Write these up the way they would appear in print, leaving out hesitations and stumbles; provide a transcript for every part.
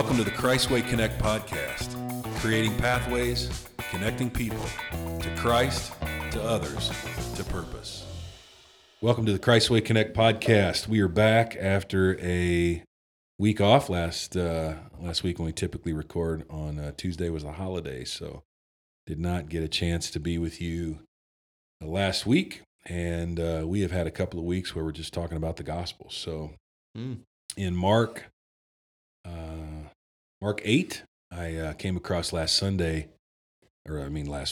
Welcome to the Christway Connect podcast, creating pathways, connecting people to Christ, to others, to purpose. Welcome to the Christway Connect podcast. We are back after a week off. Last week when we typically record on Tuesday was a holiday, so did not get a chance to be with you last week. And we have had a couple of weeks where we're just talking about the gospel. So in Mark 8, I came across last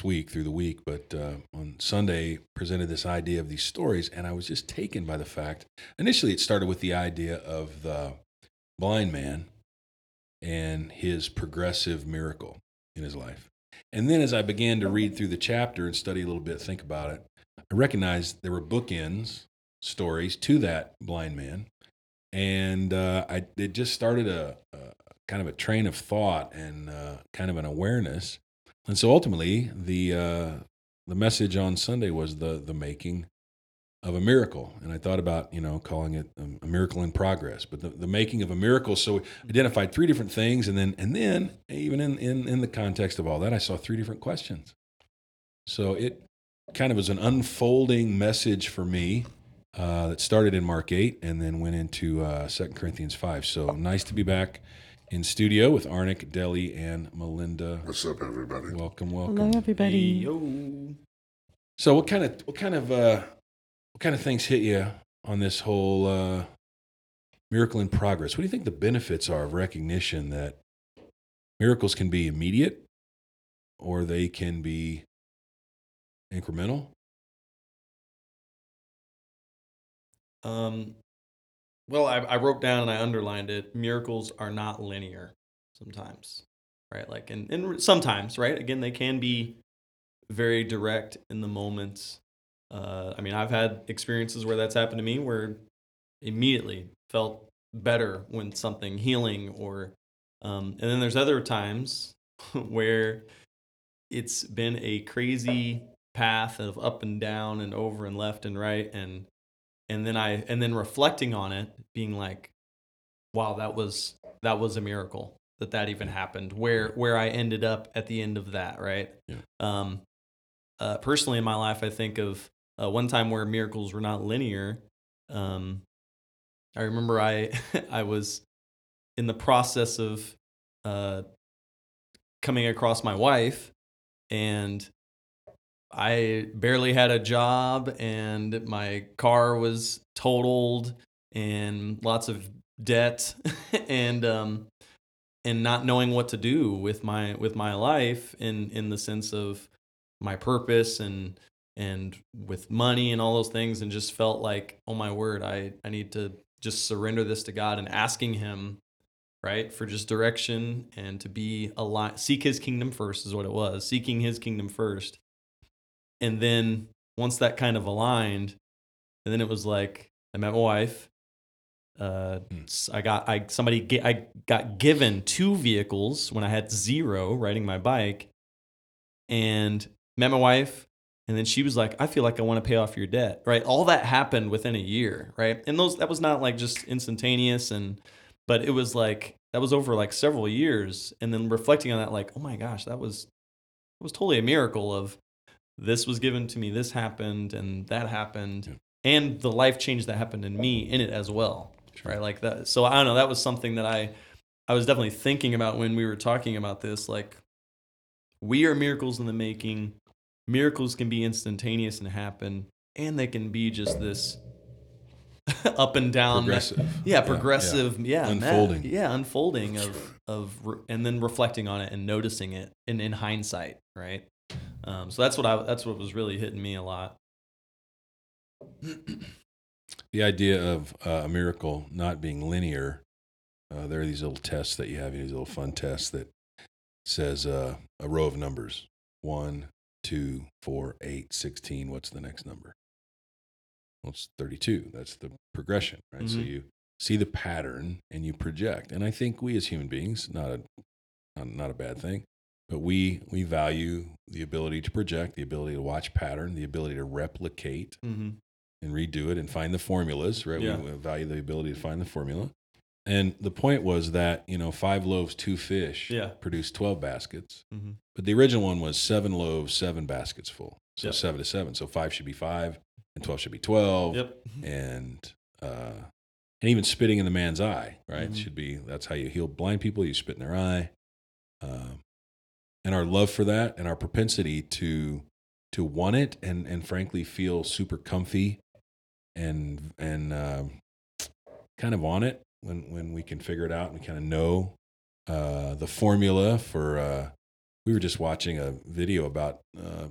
week through the week, but on Sunday presented this idea of these stories, and I was just taken by the fact. Initially, it started with the idea of the blind man and his progressive miracle in his life. And then as I began to read through the chapter and study a little bit, think about it, I recognized there were bookends stories to that blind man. And it just started a kind of a train of thought and kind of an awareness. And so ultimately, the message on Sunday was the making of a miracle. And I thought about, calling it a miracle in progress, but the making of a miracle. So we identified three different things. And then even in the context of all that, I saw three different questions. So it kind of was an unfolding message for me. That started in Mark 8 and then went into 2 Corinthians 5. So nice to be back in studio with Arnick, Deli, and Melinda. What's up, everybody? Welcome. Hello, everybody. Hey, so, what kind of things hit you on this whole miracle in progress? What do you think the benefits are of recognition that miracles can be immediate, or they can be incremental? Well, I wrote down and I underlined it. Miracles are not linear sometimes, right? Like, and sometimes, right? Again, they can be very direct in the moments. I've had experiences where that's happened to me where immediately felt better when something healing or, and then there's other times where it's been a crazy path of up and down and over and left and right. And then reflecting on it, being like, wow, that was a miracle that even happened, where I ended up at the end of that, right? Yeah. Personally in my life, I think of one time where miracles were not linear. I remember I was in the process of coming across my wife, and I barely had a job, and my car was totaled, and lots of debt, and not knowing what to do with my life in the sense of my purpose and with money and all those things, and just felt like, oh my word, I need to just surrender this to God and asking Him, right, for just direction and to be aligned. Seek His kingdom first is what it was. Seeking His kingdom first. And then once that kind of aligned, and then it was like I met my wife. I got given 2 vehicles when I had 0 riding my bike, and met my wife. And then she was like, "I feel like I want to pay off your debt." Right? All that happened within a year. Right? And that was not like just instantaneous, but it was like that was over like several years. And then reflecting on that, like, oh my gosh, that was totally a miracle of. This was given to me, this happened, and that happened, and the life change that happened in me in it as well, sure. Right? Like that. So I don't know, that was something that I was definitely thinking about when we were talking about this, like we are miracles in the making. Miracles can be instantaneous and happen, and they can be just this up and down. Progressive. Progressive. Yeah. Unfolding. Unfolding of and then reflecting on it and noticing it in hindsight, right? So that's what was really hitting me a lot. The idea of a miracle not being linear. There are these little tests that you have, these little fun tests that says a row of numbers 1, 2, 4, 8, 16. What's the next number? Well, it's 32. That's the progression, right? Mm-hmm. So you see the pattern and you project. And I think we as human beings, not a bad thing. But we value the ability to project, the ability to watch pattern, the ability to replicate and redo it and find the formulas, right? Yeah. We value the ability to find the formula. And the point was that, you know, 5 loaves, 2 fish produced 12 baskets. Mm-hmm. But the original one was 7 loaves, 7 baskets full. So 7 to 7. So 5 should be 5 and 12 should be 12. Yep. And even spitting in the man's eye, right? Mm-hmm. Should be, that's how you heal blind people. You spit in their eye. And our love for that and our propensity to want it and frankly feel super comfy and kind of on it when we can figure it out and we kind of know the formula for we were just watching a video about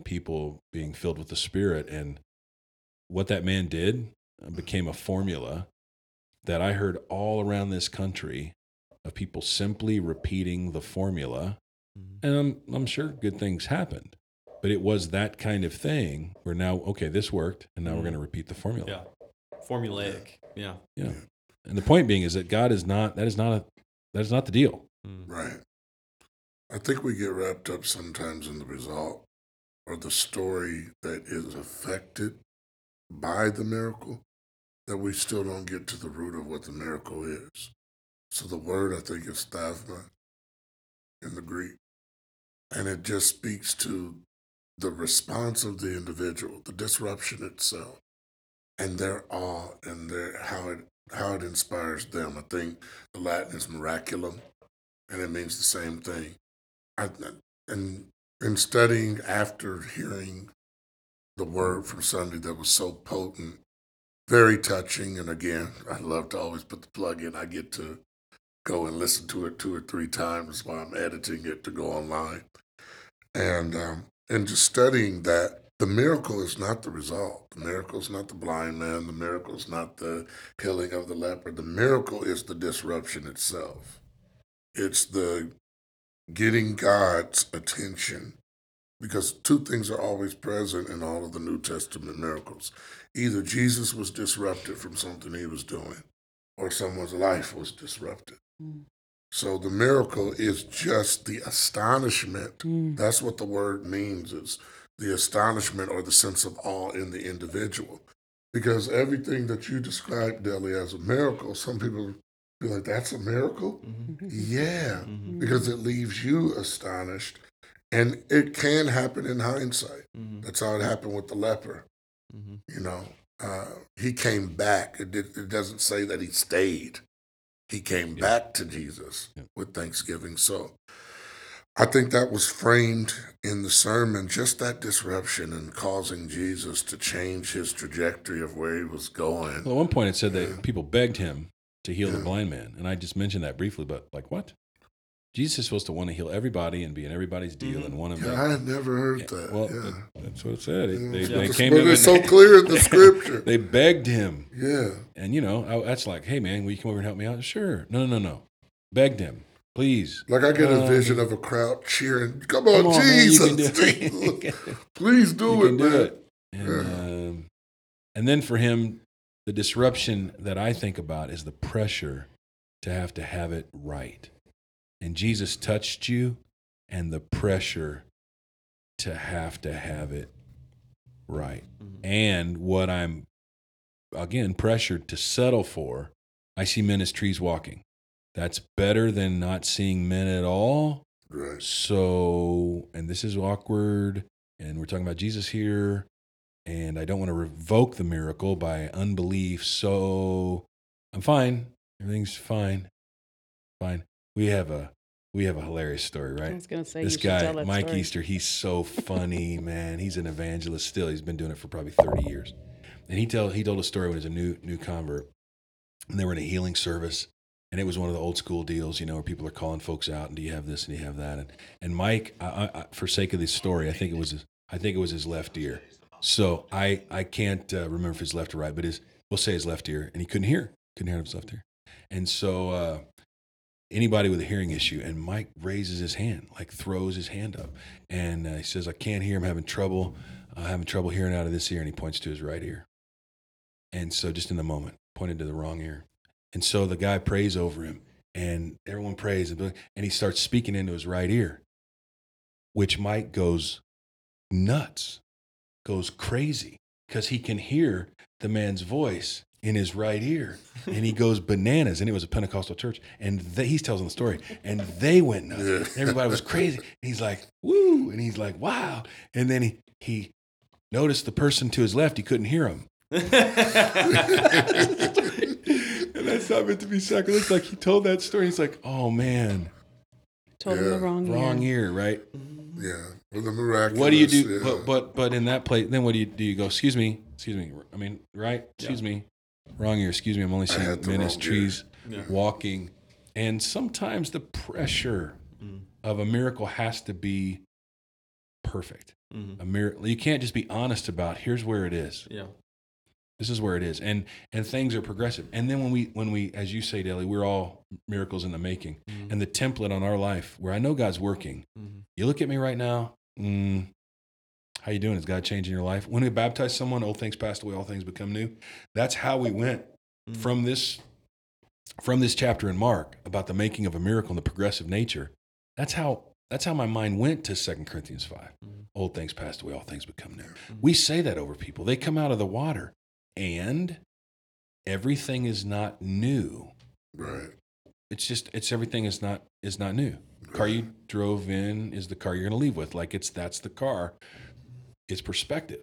people being filled with the Spirit, and what that man did became a formula that I heard all around this country of people simply repeating the formula. And I'm sure good things happened, but it was that kind of thing where now, okay, this worked, and now we're going to repeat the formula. Yeah, formulaic. Yeah. And the point being is that God is not, that is not the deal. Right. I think we get wrapped up sometimes in the result or the story that is affected by the miracle, that we still don't get to the root of what the miracle is. So the word, I think, is stafma in the Greek. And it just speaks to the response of the individual, the disruption itself, and their awe and their how it inspires them. I think the Latin is miraculum, and it means the same thing. And in studying after hearing the word from Sunday that was so potent, very touching, and again, I love to always put the plug in. I get to go and listen to it 2 or 3 times while I'm editing it to go online. And just studying that, the miracle is not the result. The miracle is not the blind man. The miracle is not the healing of the leper. The miracle is the disruption itself. It's the getting God's attention, because 2 things are always present in all of the New Testament miracles. Either Jesus was disrupted from something he was doing, or someone's life was disrupted. So the miracle is just the astonishment. That's what the word means, is the astonishment or the sense of awe in the individual. Because everything that you described, Dele, as a miracle, some people be like, that's a miracle? Mm-hmm. Yeah, mm-hmm. Because it leaves you astonished. And it can happen in hindsight. Mm-hmm. That's how it happened with the leper. Mm-hmm. You know, he came back. It doesn't say that he stayed. He came back to Jesus with thanksgiving. So I think that was framed in the sermon, just that disruption and causing Jesus to change his trajectory of where he was going. Well, at one point it said that people begged him to heal the blind man. And I just mentioned that briefly, but like, what? Jesus is supposed to want to heal everybody and be in everybody's deal, and one of them. I had never heard that. Well, that's what it said. They came in. It's so clear in the scripture. They begged him. Yeah. And you know, that's like, hey man, will you come over and help me out? Sure. No. Begged him, please. Like I get a vision of a crowd cheering, "Come on, Jesus, man, do Jesus. Please do it, man." Do it. And then for him, the disruption that I think about is the pressure to have it right. And Jesus touched you, and the pressure to have it right. Mm-hmm. And what I'm, again, pressured to settle for, I see men as trees walking. That's better than not seeing men at all. Right. So, and this is awkward, and we're talking about Jesus here, and I don't want to revoke the miracle by unbelief, so I'm fine. Everything's fine. We have a hilarious story, right? I was going to say, this guy, Mike Easter, he's so funny, man. He's an evangelist still. He's been doing it for probably 30 years. And he told a story when he was a new convert. And they were in a healing service. And it was one of the old school deals, you know, where people are calling folks out. And do you have this? And do you have that? And Mike, I, for sake of this story, I think it was his left ear. So I can't remember if his left or right, but we'll say his left ear. And he couldn't hear his left ear. And so... anybody with a hearing issue, and Mike raises his hand, like throws his hand up, and he says, "I can't hear. I'm having trouble hearing out of this ear," and he points to his right ear. And so just in the moment, pointed to the wrong ear. And so the guy prays over him, and everyone prays, and he starts speaking into his right ear, which Mike goes nuts, goes crazy, because he can hear the man's voice in his right ear, and he goes bananas. And it was a Pentecostal church, and he's telling the story, and they went nuts. And everybody was crazy. And he's like, woo, and he's like, wow. And then he noticed the person to his left. He couldn't hear him. And that's not meant to be sacrilege. It's like he told that story. He's like, oh man, told him the wrong ear, right? Yeah, well, the miraculous. What do you do? Yeah. But in that place, then what do? You go, excuse me. I mean, right? Excuse me. Wrong ear, excuse me, I'm only seeing men as trees walking. And sometimes the pressure of a miracle has to be perfect. Mm-hmm. A miracle, you can't just be honest about here's where it is. Yeah. This is where it is. And things are progressive. And then when we, as you say, Dele, we're all miracles in the making. Mm-hmm. And the template on our life where I know God's working, you look at me right now, how you doing? Is God changing your life? When we baptize someone, old things passed away, all things become new. That's how we went from this chapter in Mark about the making of a miracle and the progressive nature. That's how my mind went to 2 Corinthians 5. Mm-hmm. Old things passed away, all things become new. Mm-hmm. We say that over people. They come out of the water, and everything is not new. Right. It's just everything is not new. Right. The car you drove in is the car you're going to leave with. Like that's the car. It's perspective.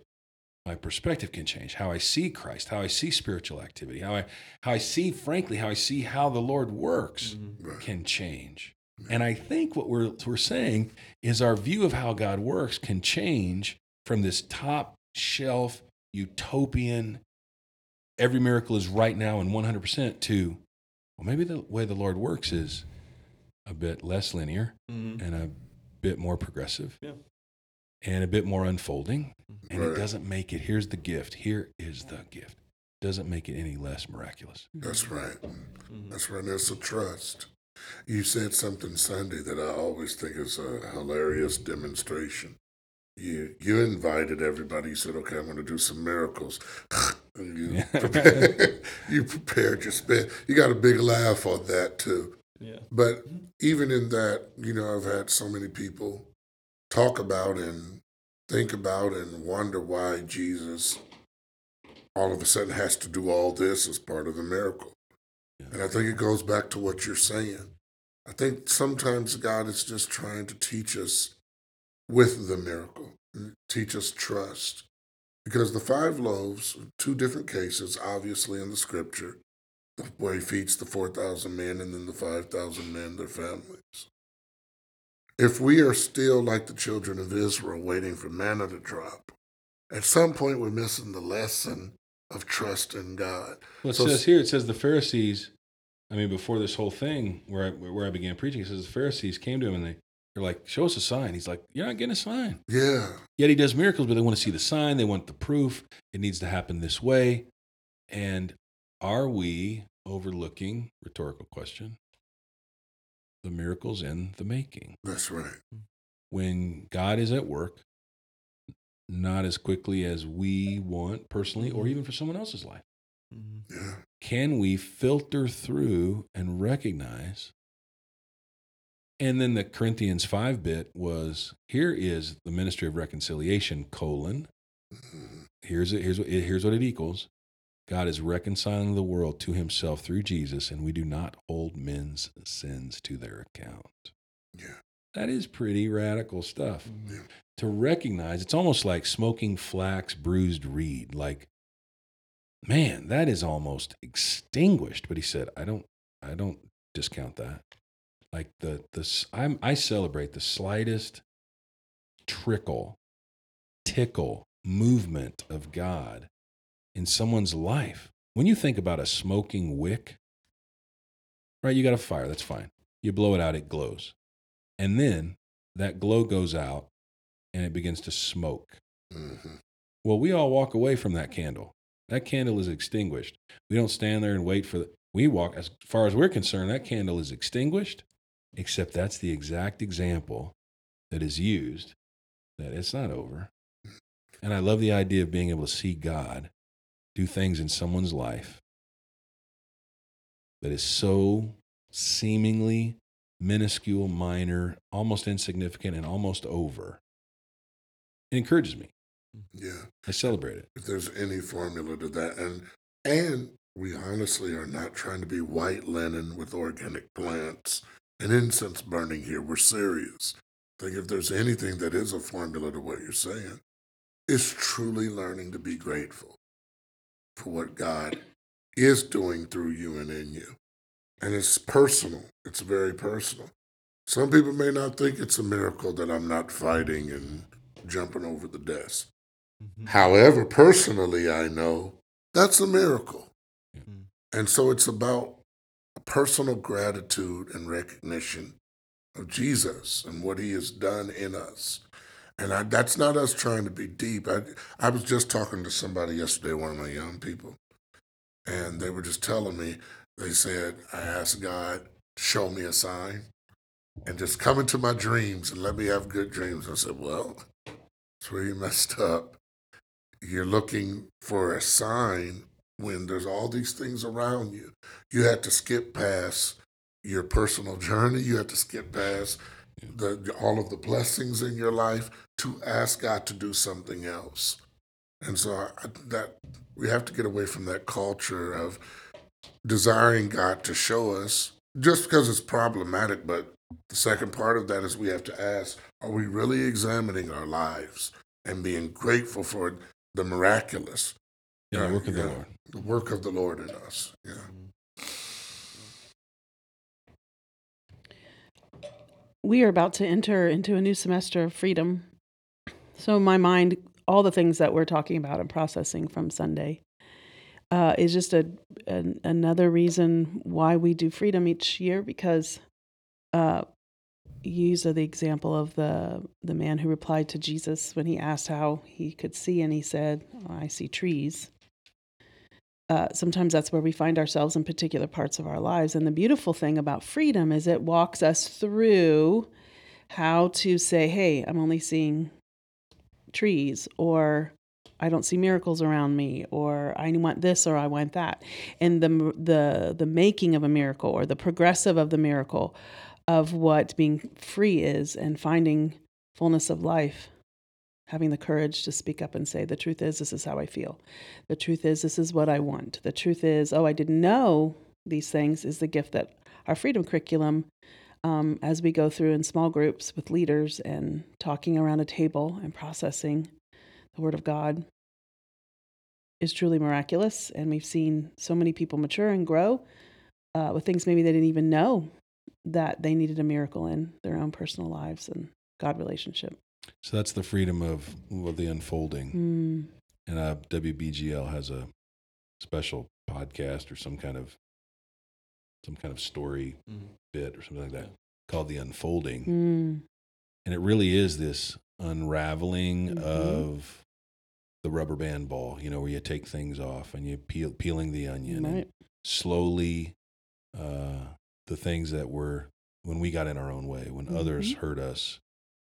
My perspective can change. How I see Christ, how I see spiritual activity, how I see how the Lord works can change. And I think what we're saying is our view of how God works can change from this top shelf utopian, every miracle is right now and 100% to, well, maybe the way the Lord works is a bit less linear and a bit more progressive. Yeah. And a bit more unfolding, and it doesn't make it, here's the gift, here is the gift, doesn't make it any less miraculous. That's right. That's right. There's a trust. You said something Sunday that I always think is a hilarious demonstration. You invited everybody. You said, okay, I'm going to do some miracles. You prepared your spin. You got a big laugh on that, too. Yeah. But even in that, I've had so many people talk about and think about and wonder why Jesus all of a sudden has to do all this as part of the miracle. Yeah. And I think it goes back to what you're saying. I think sometimes God is just trying to teach us with the miracle, teach us trust. Because the 5 loaves, 2 different cases, obviously in the scripture, where he feeds the 4,000 men and then the 5,000 men, their families. If we are still like the children of Israel waiting for manna to drop, at some point we're missing the lesson of trust in God. Well, it says the Pharisees, before this whole thing where I began preaching, it says the Pharisees came to him and they're like, show us a sign. He's like, you're not getting a sign. Yeah. Yet he does miracles, but they want to see the sign. They want the proof. It needs to happen this way. And are we overlooking, rhetorical question, the miracles in the making? That's right. When God is at work, not as quickly as we want personally or even for someone else's life. Yeah. Can we filter through and recognize? And then the Corinthians 5 bit was, here is the ministry of reconciliation, here's what it equals. God is reconciling the world to himself through Jesus, and we do not hold men's sins to their account. Yeah. That is pretty radical stuff. Yeah. To recognize, it's almost like smoking flax, bruised reed. Like, man, that is almost extinguished. But he said, I don't discount that. Like I celebrate the slightest tickle movement of God in someone's life. When you think about a smoking wick, right, you got a fire, that's fine. You blow it out, it glows. And then that glow goes out and it begins to smoke. Mm-hmm. Well, we all walk away from that candle. That candle is extinguished. We don't stand there and wait for we walk, as far as we're concerned, that candle is extinguished, except that's the exact example that is used, that it's not over. And I love the idea of being able to see God do things in someone's life that is so seemingly minuscule, minor, almost insignificant, and almost over. It encourages me. Yeah. I celebrate it. If there's any formula to that. And We honestly are not trying to be white linen with organic plants and incense burning here. We're serious. I think if there's anything that is a formula to what you're saying, it's truly learning to be grateful for what God is doing through you and in you. And it's personal. It's very personal. Some people may not think it's a miracle that I'm not fighting and jumping over the desk. Mm-hmm. However, personally, I know that's a miracle. Mm-hmm. And so it's about personal gratitude and recognition of Jesus and what he has done in us. And that's not us trying to be deep. I was just talking to somebody yesterday, one of my young people, and they were just telling me, they said, I asked God, show me a sign and just come into my dreams and let me have good dreams. I said, well, that's where you messed up. You're looking for a sign when there's all these things around you. You had to skip past your personal journey. You had to skip past all of the blessings in your life to ask God to do something else. And so that we have to get away from that culture of desiring God to show us just because it's problematic. But the second part of that is we have to ask, are we really examining our lives and being grateful for the miraculous? Yeah, the work of the Lord. The work of the Lord in us, yeah. We are about to enter into a new semester of freedom. So in my mind, all the things that we're talking about and processing from Sunday is just another reason why we do freedom each year, because you use the example of the man who replied to Jesus when he asked how he could see, and he said, I see trees. Sometimes that's where we find ourselves in particular parts of our lives. And the beautiful thing about freedom is it walks us through how to say, hey, I'm only seeing trees, or I don't see miracles around me, or I want this, or I want that. And the making of a miracle, or the progressive of the miracle of what being free is, and finding fullness of life. Having the courage to speak up and say, the truth is, this is how I feel. The truth is, this is what I want. The truth is, oh, I didn't know these things, is the gift that our freedom curriculum, as we go through in small groups with leaders and talking around a table and processing the Word of God, is truly miraculous. And we've seen so many people mature and grow with things maybe they didn't even know that they needed a miracle in their own personal lives and God relationship. So that's the freedom of the unfolding. Mm. And WBGL has a special podcast or some kind of story bit or something like that called The Unfolding. Mm. And it really is this unraveling of the rubber band ball, where you take things off and you peeling the onion. Right. And slowly the things that were, when we got in our own way, when others hurt us,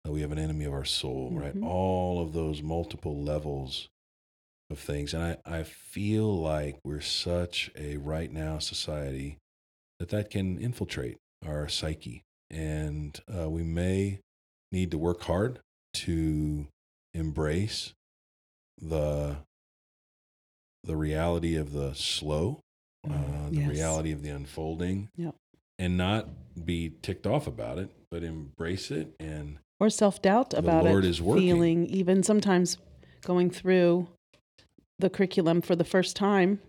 we have an enemy of our soul, right? All of those multiple levels of things. And I feel like we're such a right now society that can infiltrate our psyche. And we may need to work hard to embrace the reality of the slow, the reality of the unfolding, and not be ticked off about it, but embrace it and... Or self-doubt about it, is feeling, even sometimes going through the curriculum for the first time,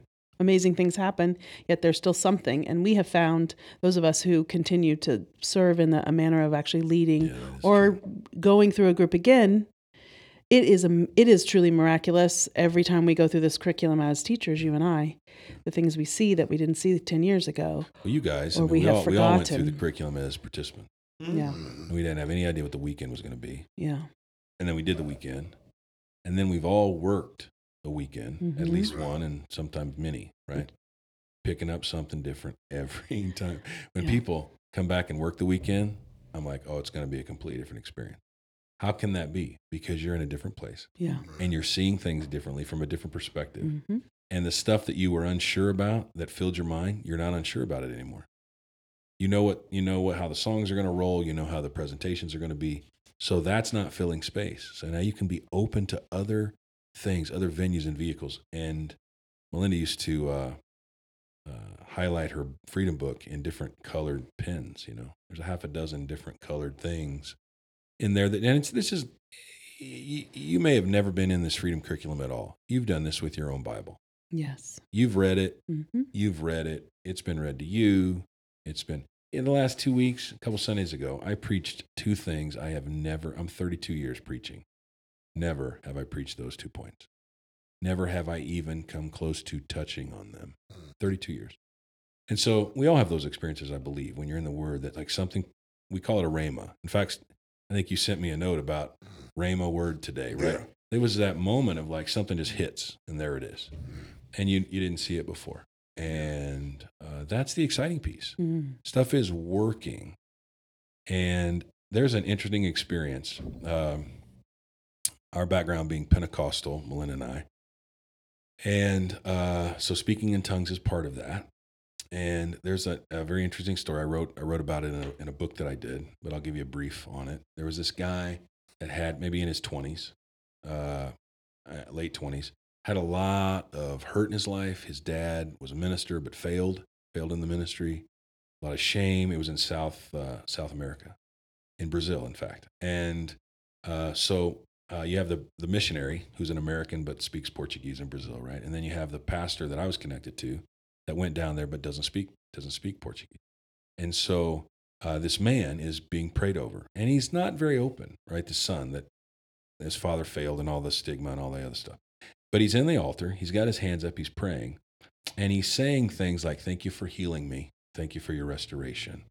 amazing things happen, yet there's still something. And we have found, those of us who continue to serve in a manner of actually leading or going through a group again, it is truly miraculous every time we go through this curriculum as teachers, you and I, the things we see that we didn't see 10 years ago. Well, you guys, we all went through the curriculum as participants. Yeah, we didn't have any idea what the weekend was going to be. Yeah, and then we did the weekend, and then we've all worked the weekend, at least one, and sometimes many. Right, picking up something different every time. When people come back and work the weekend, I'm like, oh, it's going to be a completely different experience. How can that be? Because you're in a different place. Yeah, and you're seeing things differently from a different perspective. Mm-hmm. And the stuff that you were unsure about that filled your mind, you're not unsure about it anymore. How the songs are going to roll, how the presentations are going to be. So that's not filling space. So now you can be open to other things, other venues and vehicles. And Melinda used to highlight her freedom book in different colored pens. You know, there's a half a dozen different colored things in there that, and it's, this is, you may have never been in this freedom curriculum at all. You've done this with your own Bible. Yes. You've read it. Mm-hmm. You've read it. It's been read to you. It's been, in the last 2 weeks, a couple Sundays ago, I preached two things I have never, I'm 32 years preaching. Never have I preached those 2 points. Never have I even come close to touching on them. 32 years. And so we all have those experiences, I believe, when you're in the Word, that like something, we call it a rhema. In fact, I think you sent me a note about rhema word today, right? Yeah. It was that moment of like something just hits and there it is. And you didn't see it before. And that's the exciting piece. Mm. Stuff is working. And there's an interesting experience. Our background being Pentecostal, Melinda and I. And so speaking in tongues is part of that. And there's a very interesting story. I wrote about it in a book that I did, but I'll give you a brief on it. There was this guy that had, maybe in his 20s, late 20s, had a lot of hurt in his life. His dad was a minister, but failed in the ministry. A lot of shame. It was in South America, in Brazil, in fact. And so you have the missionary, who's an American but speaks Portuguese in Brazil, right? And then you have the pastor that I was connected to that went down there but doesn't speak Portuguese. And so this man is being prayed over, and he's not very open, right? The son, that his father failed and all the stigma and all the other stuff. But he's in the altar, he's got his hands up, he's praying, and he's saying things like, thank you for healing me, thank you for your restoration,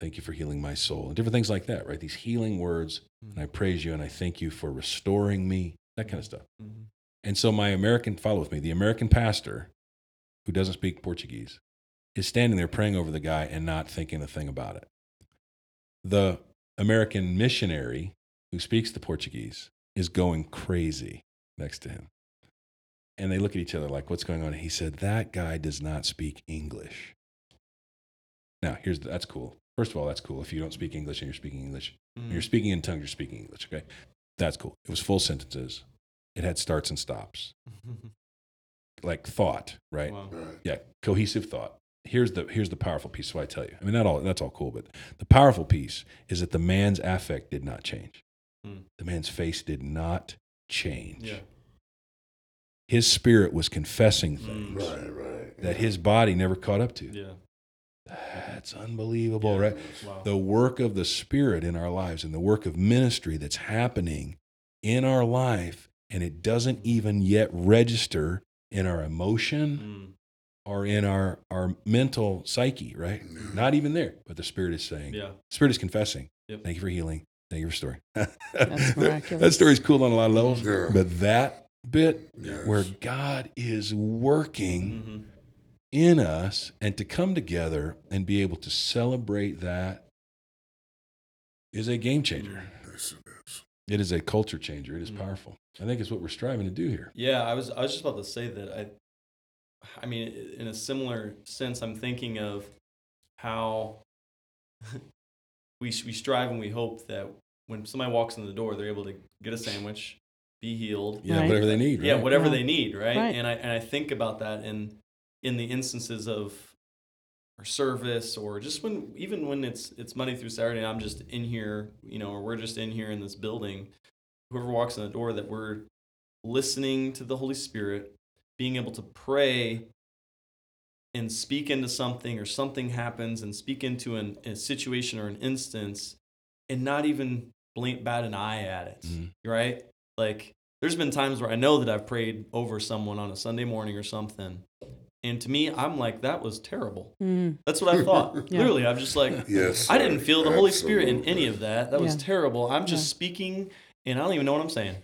thank you for healing my soul, and different things like that, right? These healing words, and I praise you, and I thank you for restoring me, that kind of stuff. Mm-hmm. And so the American pastor, who doesn't speak Portuguese, is standing there praying over the guy and not thinking a thing about it. The American missionary, who speaks the Portuguese, is going crazy next to him. And they look at each other like, what's going on? And he said, that guy does not speak English. Now, that's cool. First of all, that's cool. If you don't speak English and you're speaking English, and you're speaking in tongues, you're speaking English, okay? That's cool. It was full sentences. It had starts and stops. Like thought, right? Wow. Yeah, cohesive thought. Here's the powerful piece, so I tell you. I mean, that's all cool, but the powerful piece is that the man's affect did not change. Mm. The man's face did not change. Yeah. His spirit was confessing things that his body never caught up to. Yeah. That's unbelievable, right? Wow. The work of the Spirit in our lives and the work of ministry that's happening in our life, and it doesn't even yet register in our emotion or in our mental psyche, right? Not even there, but the Spirit is saying, the Spirit is confessing, thank you for healing. Thank you for the story. That's miraculous. That story's cool on a lot of levels, but that bit where God is working in us, and to come together and be able to celebrate that is a game changer. Yes, it is. It is a culture changer. It is powerful. I think it's what we're striving to do here. Yeah, I was just about to say that. I mean, in a similar sense, I'm thinking of how we strive and we hope that when somebody walks in the door, they're able to get a sandwich, be healed. Yeah, whatever they need. Right? Yeah, whatever they need, right? And I think about that in the instances of our service, or just when it's Monday through Saturday and I'm just in here, you know, or we're just in here in this building, whoever walks in the door, that we're listening to the Holy Spirit, being able to pray and speak into something, or something happens and speak into a situation or an instance, and not even bat an eye at it, right? Like, there's been times where I know that I've prayed over someone on a Sunday morning or something, and to me, I'm like, that was terrible. Mm. That's what I thought. Literally, I'm just like, I didn't feel the Holy Spirit in any of that. That was terrible. I'm just speaking, and I don't even know what I'm saying.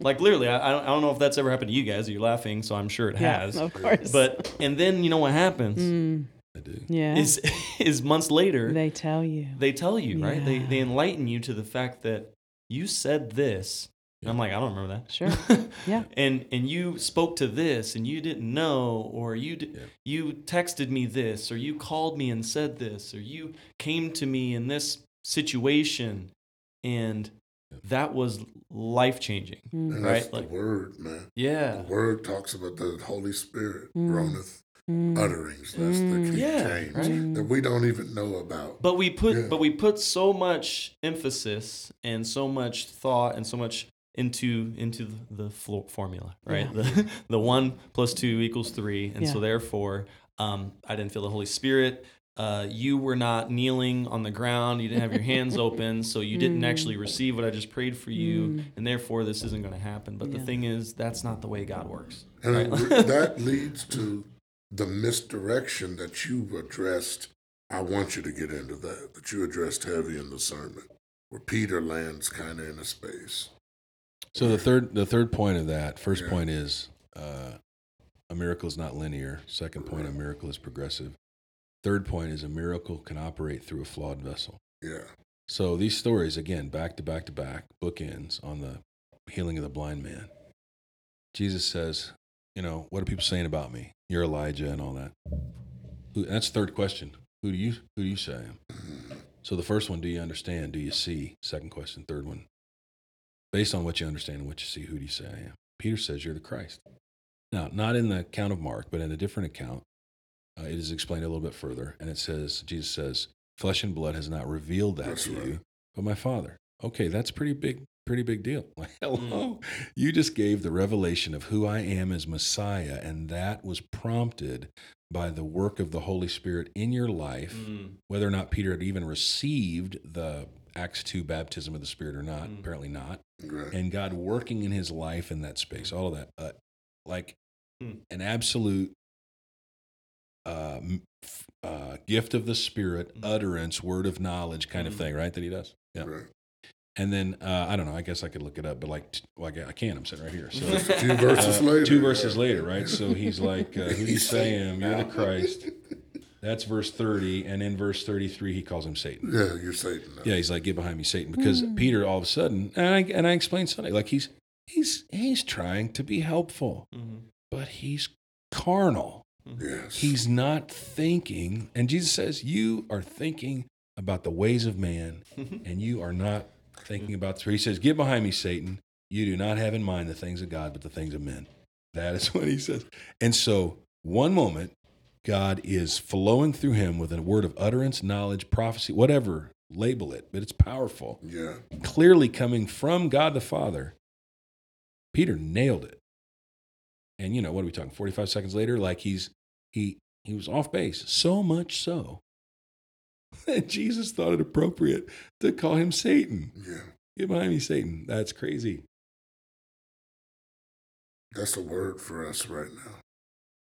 Like, literally, I don't know if that's ever happened to you guys. You're laughing, so I'm sure it has. Of course. But, and then you know what happens? I do. Yeah. Is months later. They tell you, right? They enlighten you to the fact that you said this. And I'm like, I don't remember that. Sure. Yeah. And you spoke to this, and you didn't know, or you texted me this, or you called me and said this, or you came to me in this situation, and that was life-changing, right? That's the Word, man. Yeah. The Word talks about the Holy Spirit groaneth utterings. That's the King James that we don't even know about. But we put so much emphasis and so much thought and so much into the formula, right? Yeah. The 1 + 2 = 3, and so therefore, I didn't feel the Holy Spirit. You were not kneeling on the ground. You didn't have your hands open, so you didn't actually receive what I just prayed for you, and therefore this isn't going to happen. But the thing is, that's not the way God works. And that leads to the misdirection that you addressed. I want you to get into that you addressed heavy in the sermon, where Peter lands kind of in a space. So the third point of that, first point is a miracle is not linear. Second point, a miracle is progressive. Third point is a miracle can operate through a flawed vessel. Yeah. So these stories, again, back to back to back, bookends on the healing of the blind man. Jesus says, what are people saying about me? You're Elijah and all that. That's the third question. Who do you say I am? So the first one, do you understand? Do you see? Second question. Third one, based on what you understand and what you see, who do you say I am? Peter says, you're the Christ. Now, not in the account of Mark, but in a different account. It is explained a little bit further, and it says, Jesus says, flesh and blood has not revealed that to you, but my Father. Okay, that's pretty big deal. Like, hello, you just gave the revelation of who I am as Messiah, and that was prompted by the work of the Holy Spirit in your life, whether or not Peter had even received the Acts 2 baptism of the Spirit or not, apparently not, and God working in his life in that space, all of that, an absolute gift of the Spirit, utterance, word of knowledge kind of thing, right, that he does? Yeah. Right. And then, I don't know, I guess I could look it up, but I can't, I'm sitting right here. So, two verses later, right? So he's like, who do you say I am? You're the Christ. That's verse 30, and in verse 33, he calls him Satan. Yeah, you're Satan. No. Yeah, he's like, get behind me, Satan, because Peter, all of a sudden, and I explained Sunday, like he's trying to be helpful, but he's carnal. Yes. He's not thinking, and Jesus says, you are thinking about the ways of man, and you are not thinking about the... He says, get behind me, Satan. You do not have in mind the things of God, but the things of men. That is what he says. And so, one moment, God is flowing through him with a word of utterance, knowledge, prophecy, whatever, label it, but it's powerful. Yeah. Clearly coming from God the Father. Peter nailed it. And what are we talking? 45 seconds later, like he was off base. So much so that Jesus thought it appropriate to call him Satan. Yeah. Get behind me, Satan. That's crazy. That's a word for us right now.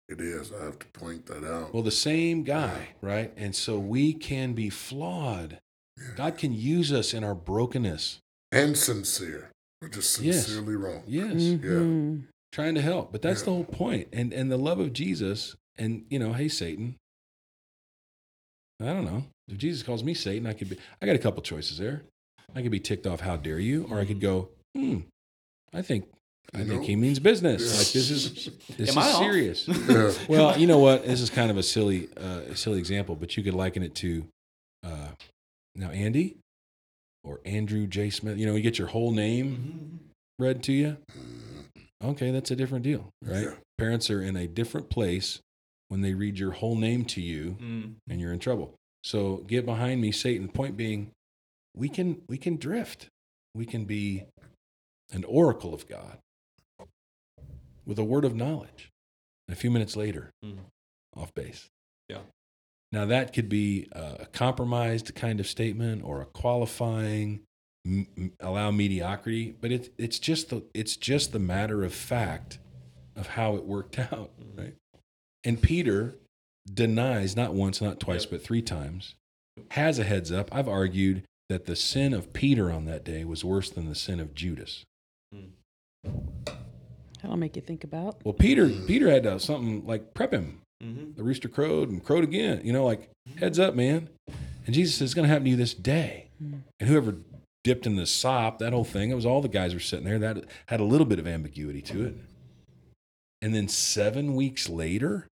It is. I have to point that out. Well, the same guy, right? And so we can be flawed. Yeah. God can use us in our brokenness. And sincere. We're just sincerely wrong. Yes. Mm-hmm. Yeah. Trying to help, but that's the whole point. And the love of Jesus, and hey, Satan, I don't know. If Jesus calls me Satan, I got a couple choices there. I could be ticked off, how dare you? Or I could go, I think he means business. Yeah. Like this is serious. Yeah. Well, you know what? This is kind of a silly example, but you could liken it to now Andy or Andrew J. Smith. You get your whole name read to you. Okay, that's a different deal, right? Yeah. Parents are in a different place when they read your whole name to you, and you're in trouble. So get behind me, Satan. Point being, we can drift. We can be an oracle of God with a word of knowledge. And a few minutes later, off base. Yeah. Now that could be a compromised kind of statement or a qualifying. Allow mediocrity, but it's just the matter of fact of how it worked out, right? And Peter denies not once, not twice, but 3 times. Has a heads up. I've argued that the sin of Peter on that day was worse than the sin of Judas. That'll make you think about. Well, Peter had to something like prep him. The rooster crowed and crowed again. Heads up, man. And Jesus says, it's going to happen to you this day, and whoever dipped in the sop, that whole thing. It was all the guys were sitting there. That had a little bit of ambiguity to it. And then 7 weeks later,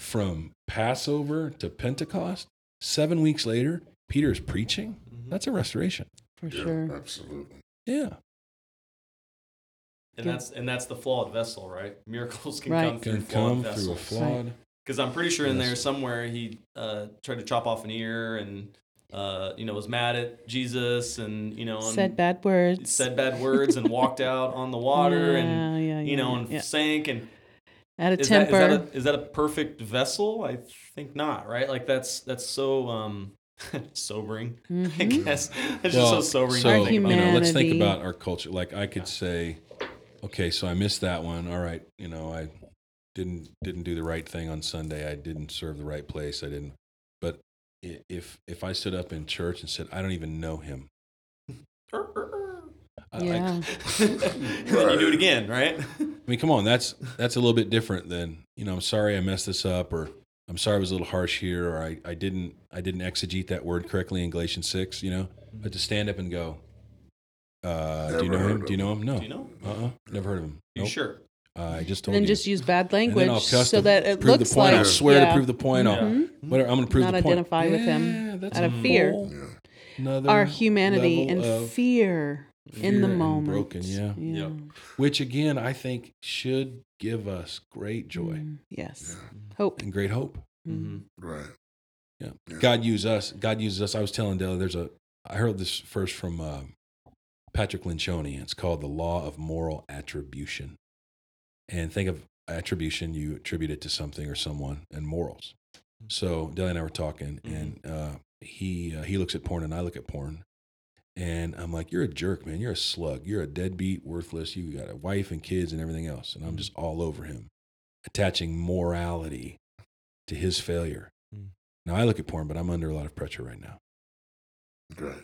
from Passover to Pentecost, 7 weeks later, Peter is preaching. That's a restoration. For sure. Absolutely. Yeah. And that's the flawed vessel, right? Miracles can come through flawed vessels. Because I'm pretty sure in there somewhere he tried to chop off an ear and was mad at Jesus and said bad words and walked out on the water and sank and out of temper. Is that a perfect vessel? I think not, right? Like that's so sobering. Mm-hmm. I guess it's just so sobering. So let's think about our culture. Like I could say, okay, so I missed that one. All right, I didn't do the right thing on Sunday. I didn't serve the right place. I didn't. But if I stood up in church and said, I don't even know him. Then you do it again, right? I mean, come on, that's a little bit different than, I'm sorry I messed this up, or I'm sorry I was a little harsh here, or I didn't exegete that word correctly in Galatians 6, But to stand up and go, do you know him? Do you know him? No. Do you know him? Never heard of him. Nope. You sure? I just told you. And then just use bad language so that it looks like. I'll swear to prove the point. I'm going to prove the point. Not identify with him out of fear. Yeah. Our humanity and fear in the moment. Broken, yeah. Which again, I think should give us great joy. Yes. Yeah. Hope. And great hope. Mm-hmm. Right. Yeah. God uses us. I was telling Dele, I heard this first from Patrick Linchoni. It's called the Law of Moral Attribution. And think of attribution, you attribute it to something or someone, and morals. So Dele and I were talking, and he looks at porn and I look at porn. And I'm like, you're a jerk, man. You're a slug. You're a deadbeat, worthless. You got a wife and kids and everything else. And I'm just all over him, attaching morality to his failure. Now, I look at porn, but I'm under a lot of pressure right now. Right.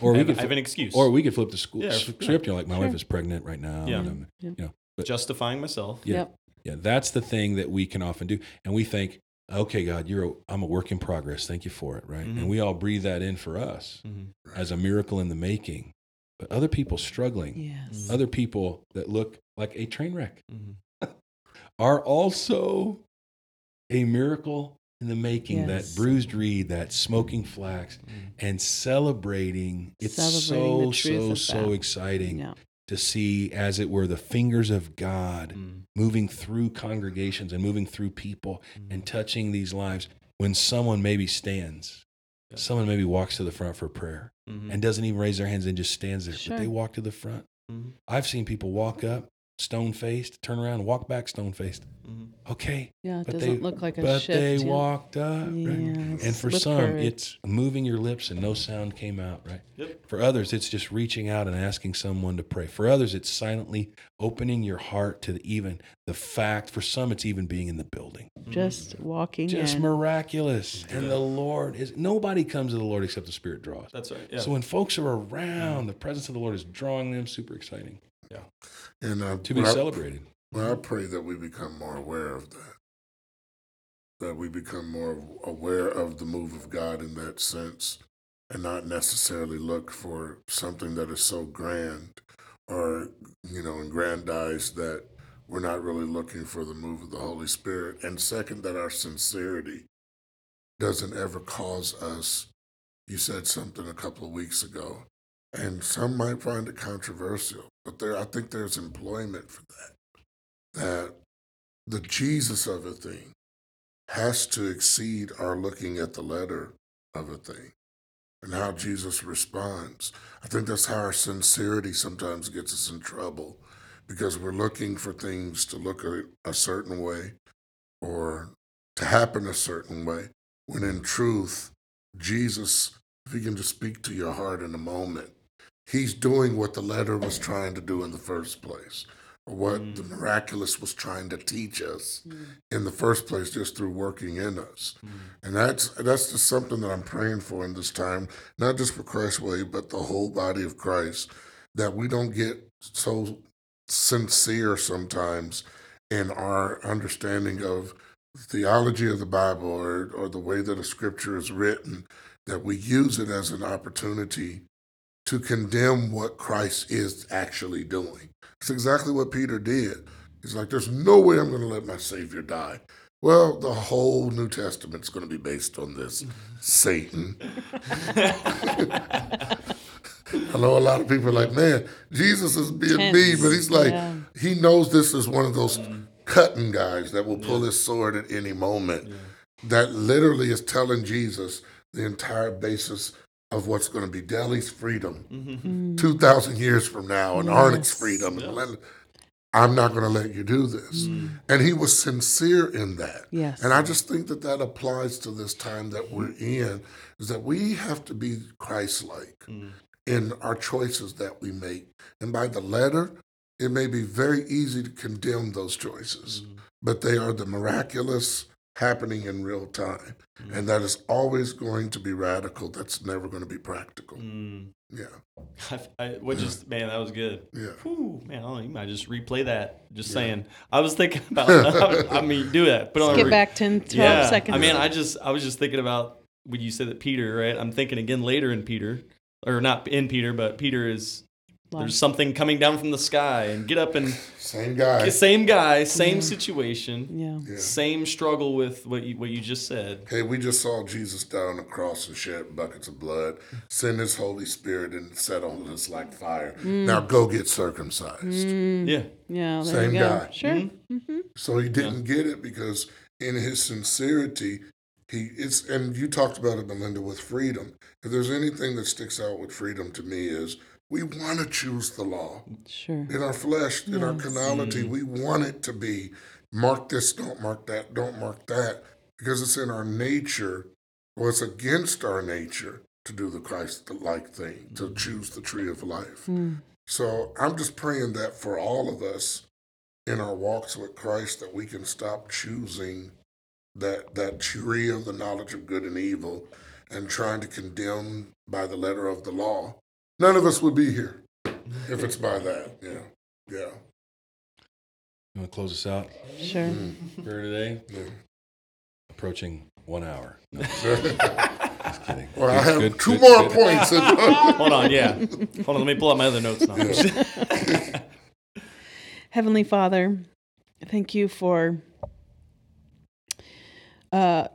Or I have an excuse. Or we could flip the script. You're like, my wife is pregnant right now. Yeah. And but justifying myself. Yeah. Yep. Yeah. That's the thing that we can often do. And we think, okay, God, I'm a work in progress. Thank you for it. Right. Mm-hmm. And we all breathe that in for us as a miracle in the making, but other people struggling, other people that look like a train wreck are also a miracle in the making, that bruised reed, that smoking flax and celebrating. It's so exciting. Yeah. To see, as it were, the fingers of God moving through congregations and moving through people and touching these lives when someone maybe stands, someone maybe walks to the front for prayer and doesn't even raise their hands and just stands there, but they walk to the front. Mm-hmm. I've seen people walk up, stone-faced, turn around, walk back, stone-faced. Mm-hmm. Okay. Yeah, it doesn't look like a shift. But they walked up, right? And for some, it's moving your lips and no sound came out, right? Yep. For others, it's just reaching out and asking someone to pray. For others, it's silently opening your heart to even the fact. For some, it's even being in the building. Just walking in. Just miraculous. And the Lord is, nobody comes to the Lord except the Spirit draws. That's right. Yeah. So when folks are around, the presence of the Lord is drawing them, super exciting. Yeah, and to be celebrated. I pray that we become more aware of that we become more aware of the move of God in that sense, and not necessarily look for something that is so grand or, aggrandized that we're not really looking for the move of the Holy Spirit. And second, that our sincerity doesn't ever cause us. You said something a couple of weeks ago, and some might find it controversial, but I think there's employment for that. That the Jesus of a thing has to exceed our looking at the letter of a thing and how Jesus responds. I think that's how our sincerity sometimes gets us in trouble, because we're looking for things to look a certain way or to happen a certain way, when in truth, Jesus, if he can just speak to your heart in a moment, he's doing what the letter was trying to do in the first place, or what the miraculous was trying to teach us in the first place, just through working in us. And that's just something that I'm praying for in this time, not just for Christway, but the whole body of Christ, that we don't get so sincere sometimes in our understanding of the theology of the Bible or the way that a scripture is written, that we use it as an opportunity to condemn what Christ is actually doing. It's exactly what Peter did. He's like, there's no way I'm going to let my Savior die. Well, the whole New Testament's going to be based on this, Satan. I know a lot of people are like, man, Jesus is being mean, but he's like, he knows this is one of those cutting guys that will pull his sword at any moment. Yeah. That literally is telling Jesus the entire basis of what's going to be Dele's freedom 2,000 years from now, and Arnick's freedom. Yeah. And I'm not going to let you do this. And he was sincere in that. Yes. And I just think that that applies to this time that we're in, is that we have to be Christ-like in our choices that we make. And by the letter, it may be very easy to condemn those choices, but they are the miraculous happening in real time. And that is always going to be radical. That's never going to be practical. Yeah. Man, that was good. Yeah. Whew, man, you might just replay that. Just saying. I was thinking about, do that. Put on skip back 10, 12 seconds. I mean, I was just thinking about when you said that Peter, right? I'm thinking again later in Peter, or not in Peter, but Peter is, there's something coming down from the sky, and get up and same guy, same situation, same struggle with what you just said. Hey, we just saw Jesus die on the cross and shed buckets of blood, send His Holy Spirit and set on us like fire. Now go get circumcised. Yeah, there same guy. Sure. So he didn't get it because in his sincerity, and you talked about it, Melinda, with freedom. If there's anything that sticks out with freedom to me is, we want to choose the law. Sure. In our flesh, in our carnality, we want it to be mark this, don't mark that, because it's in our nature, or it's against our nature to do the Christ-like thing, to choose the tree of life. So I'm just praying that for all of us in our walks with Christ, that we can stop choosing that tree of the knowledge of good and evil and trying to condemn by the letter of the law. None of us would be here if it's by that. Yeah. You want to close us out? Sure. For today? Approaching 1 hour. No, just kidding. Well, I have two more points. Hold on, let me pull out my other notes now. Yeah. Heavenly Father, thank you for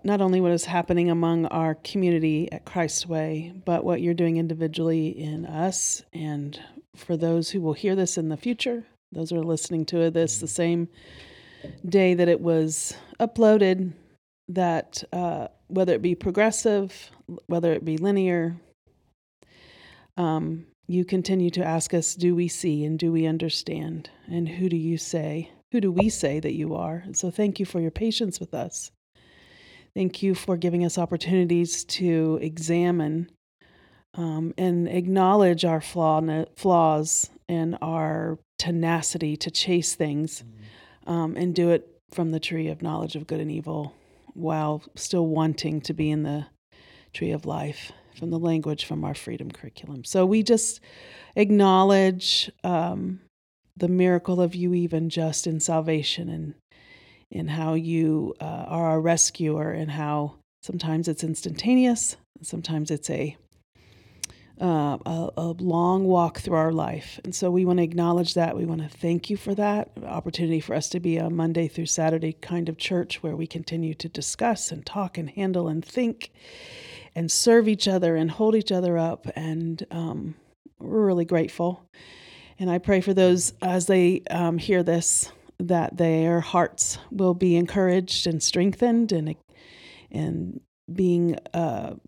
not only what is happening among our community at Christway, but what you're doing individually in us, and for those who will hear this in the future, those who are listening to this the same day that it was uploaded, that whether it be progressive, whether it be linear, you continue to ask us, do we see and do we understand? And who do we say that you are? And so thank you for your patience with us. Thank you for giving us opportunities to examine and acknowledge our flaws and our tenacity to chase things and do it from the tree of knowledge of good and evil while still wanting to be in the tree of life from the language from our freedom curriculum. So we just acknowledge the miracle of you even just in salvation, and in how you are our rescuer, and how sometimes it's instantaneous, sometimes it's a long walk through our life. And so we want to acknowledge that. We want to thank you for that opportunity for us to be a Monday through Saturday kind of church where we continue to discuss and talk and handle and think and serve each other and hold each other up. And we're really grateful. And I pray for those as they hear this, that their hearts will be encouraged and strengthened, and being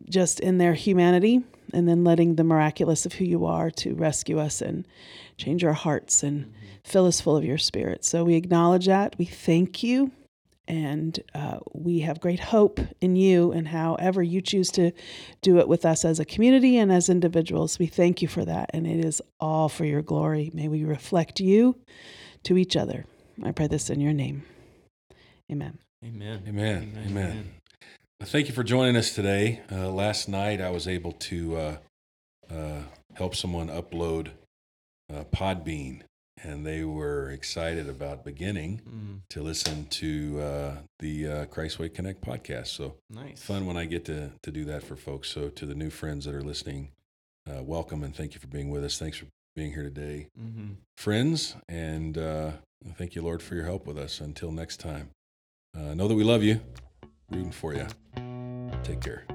just in their humanity, and then letting the miraculous of who you are to rescue us and change our hearts and fill us full of your Spirit. So we acknowledge that. We thank you, and we have great hope in you and however you choose to do it with us as a community and as individuals. We thank you for that, and it is all for your glory. May we reflect you to each other. I pray this in your name. Amen. Amen. Amen. Amen. Amen. Thank you for joining us today. Last night I was able to help someone upload Podbean, and they were excited about beginning to listen to the Christway Connect podcast. So nice. Fun when I get to do that for folks. So to the new friends that are listening, welcome and thank you for being with us. Thanks for being here today, friends, and thank you, Lord, for your help with us. Until next time, know that we love you, rooting for you. Take care.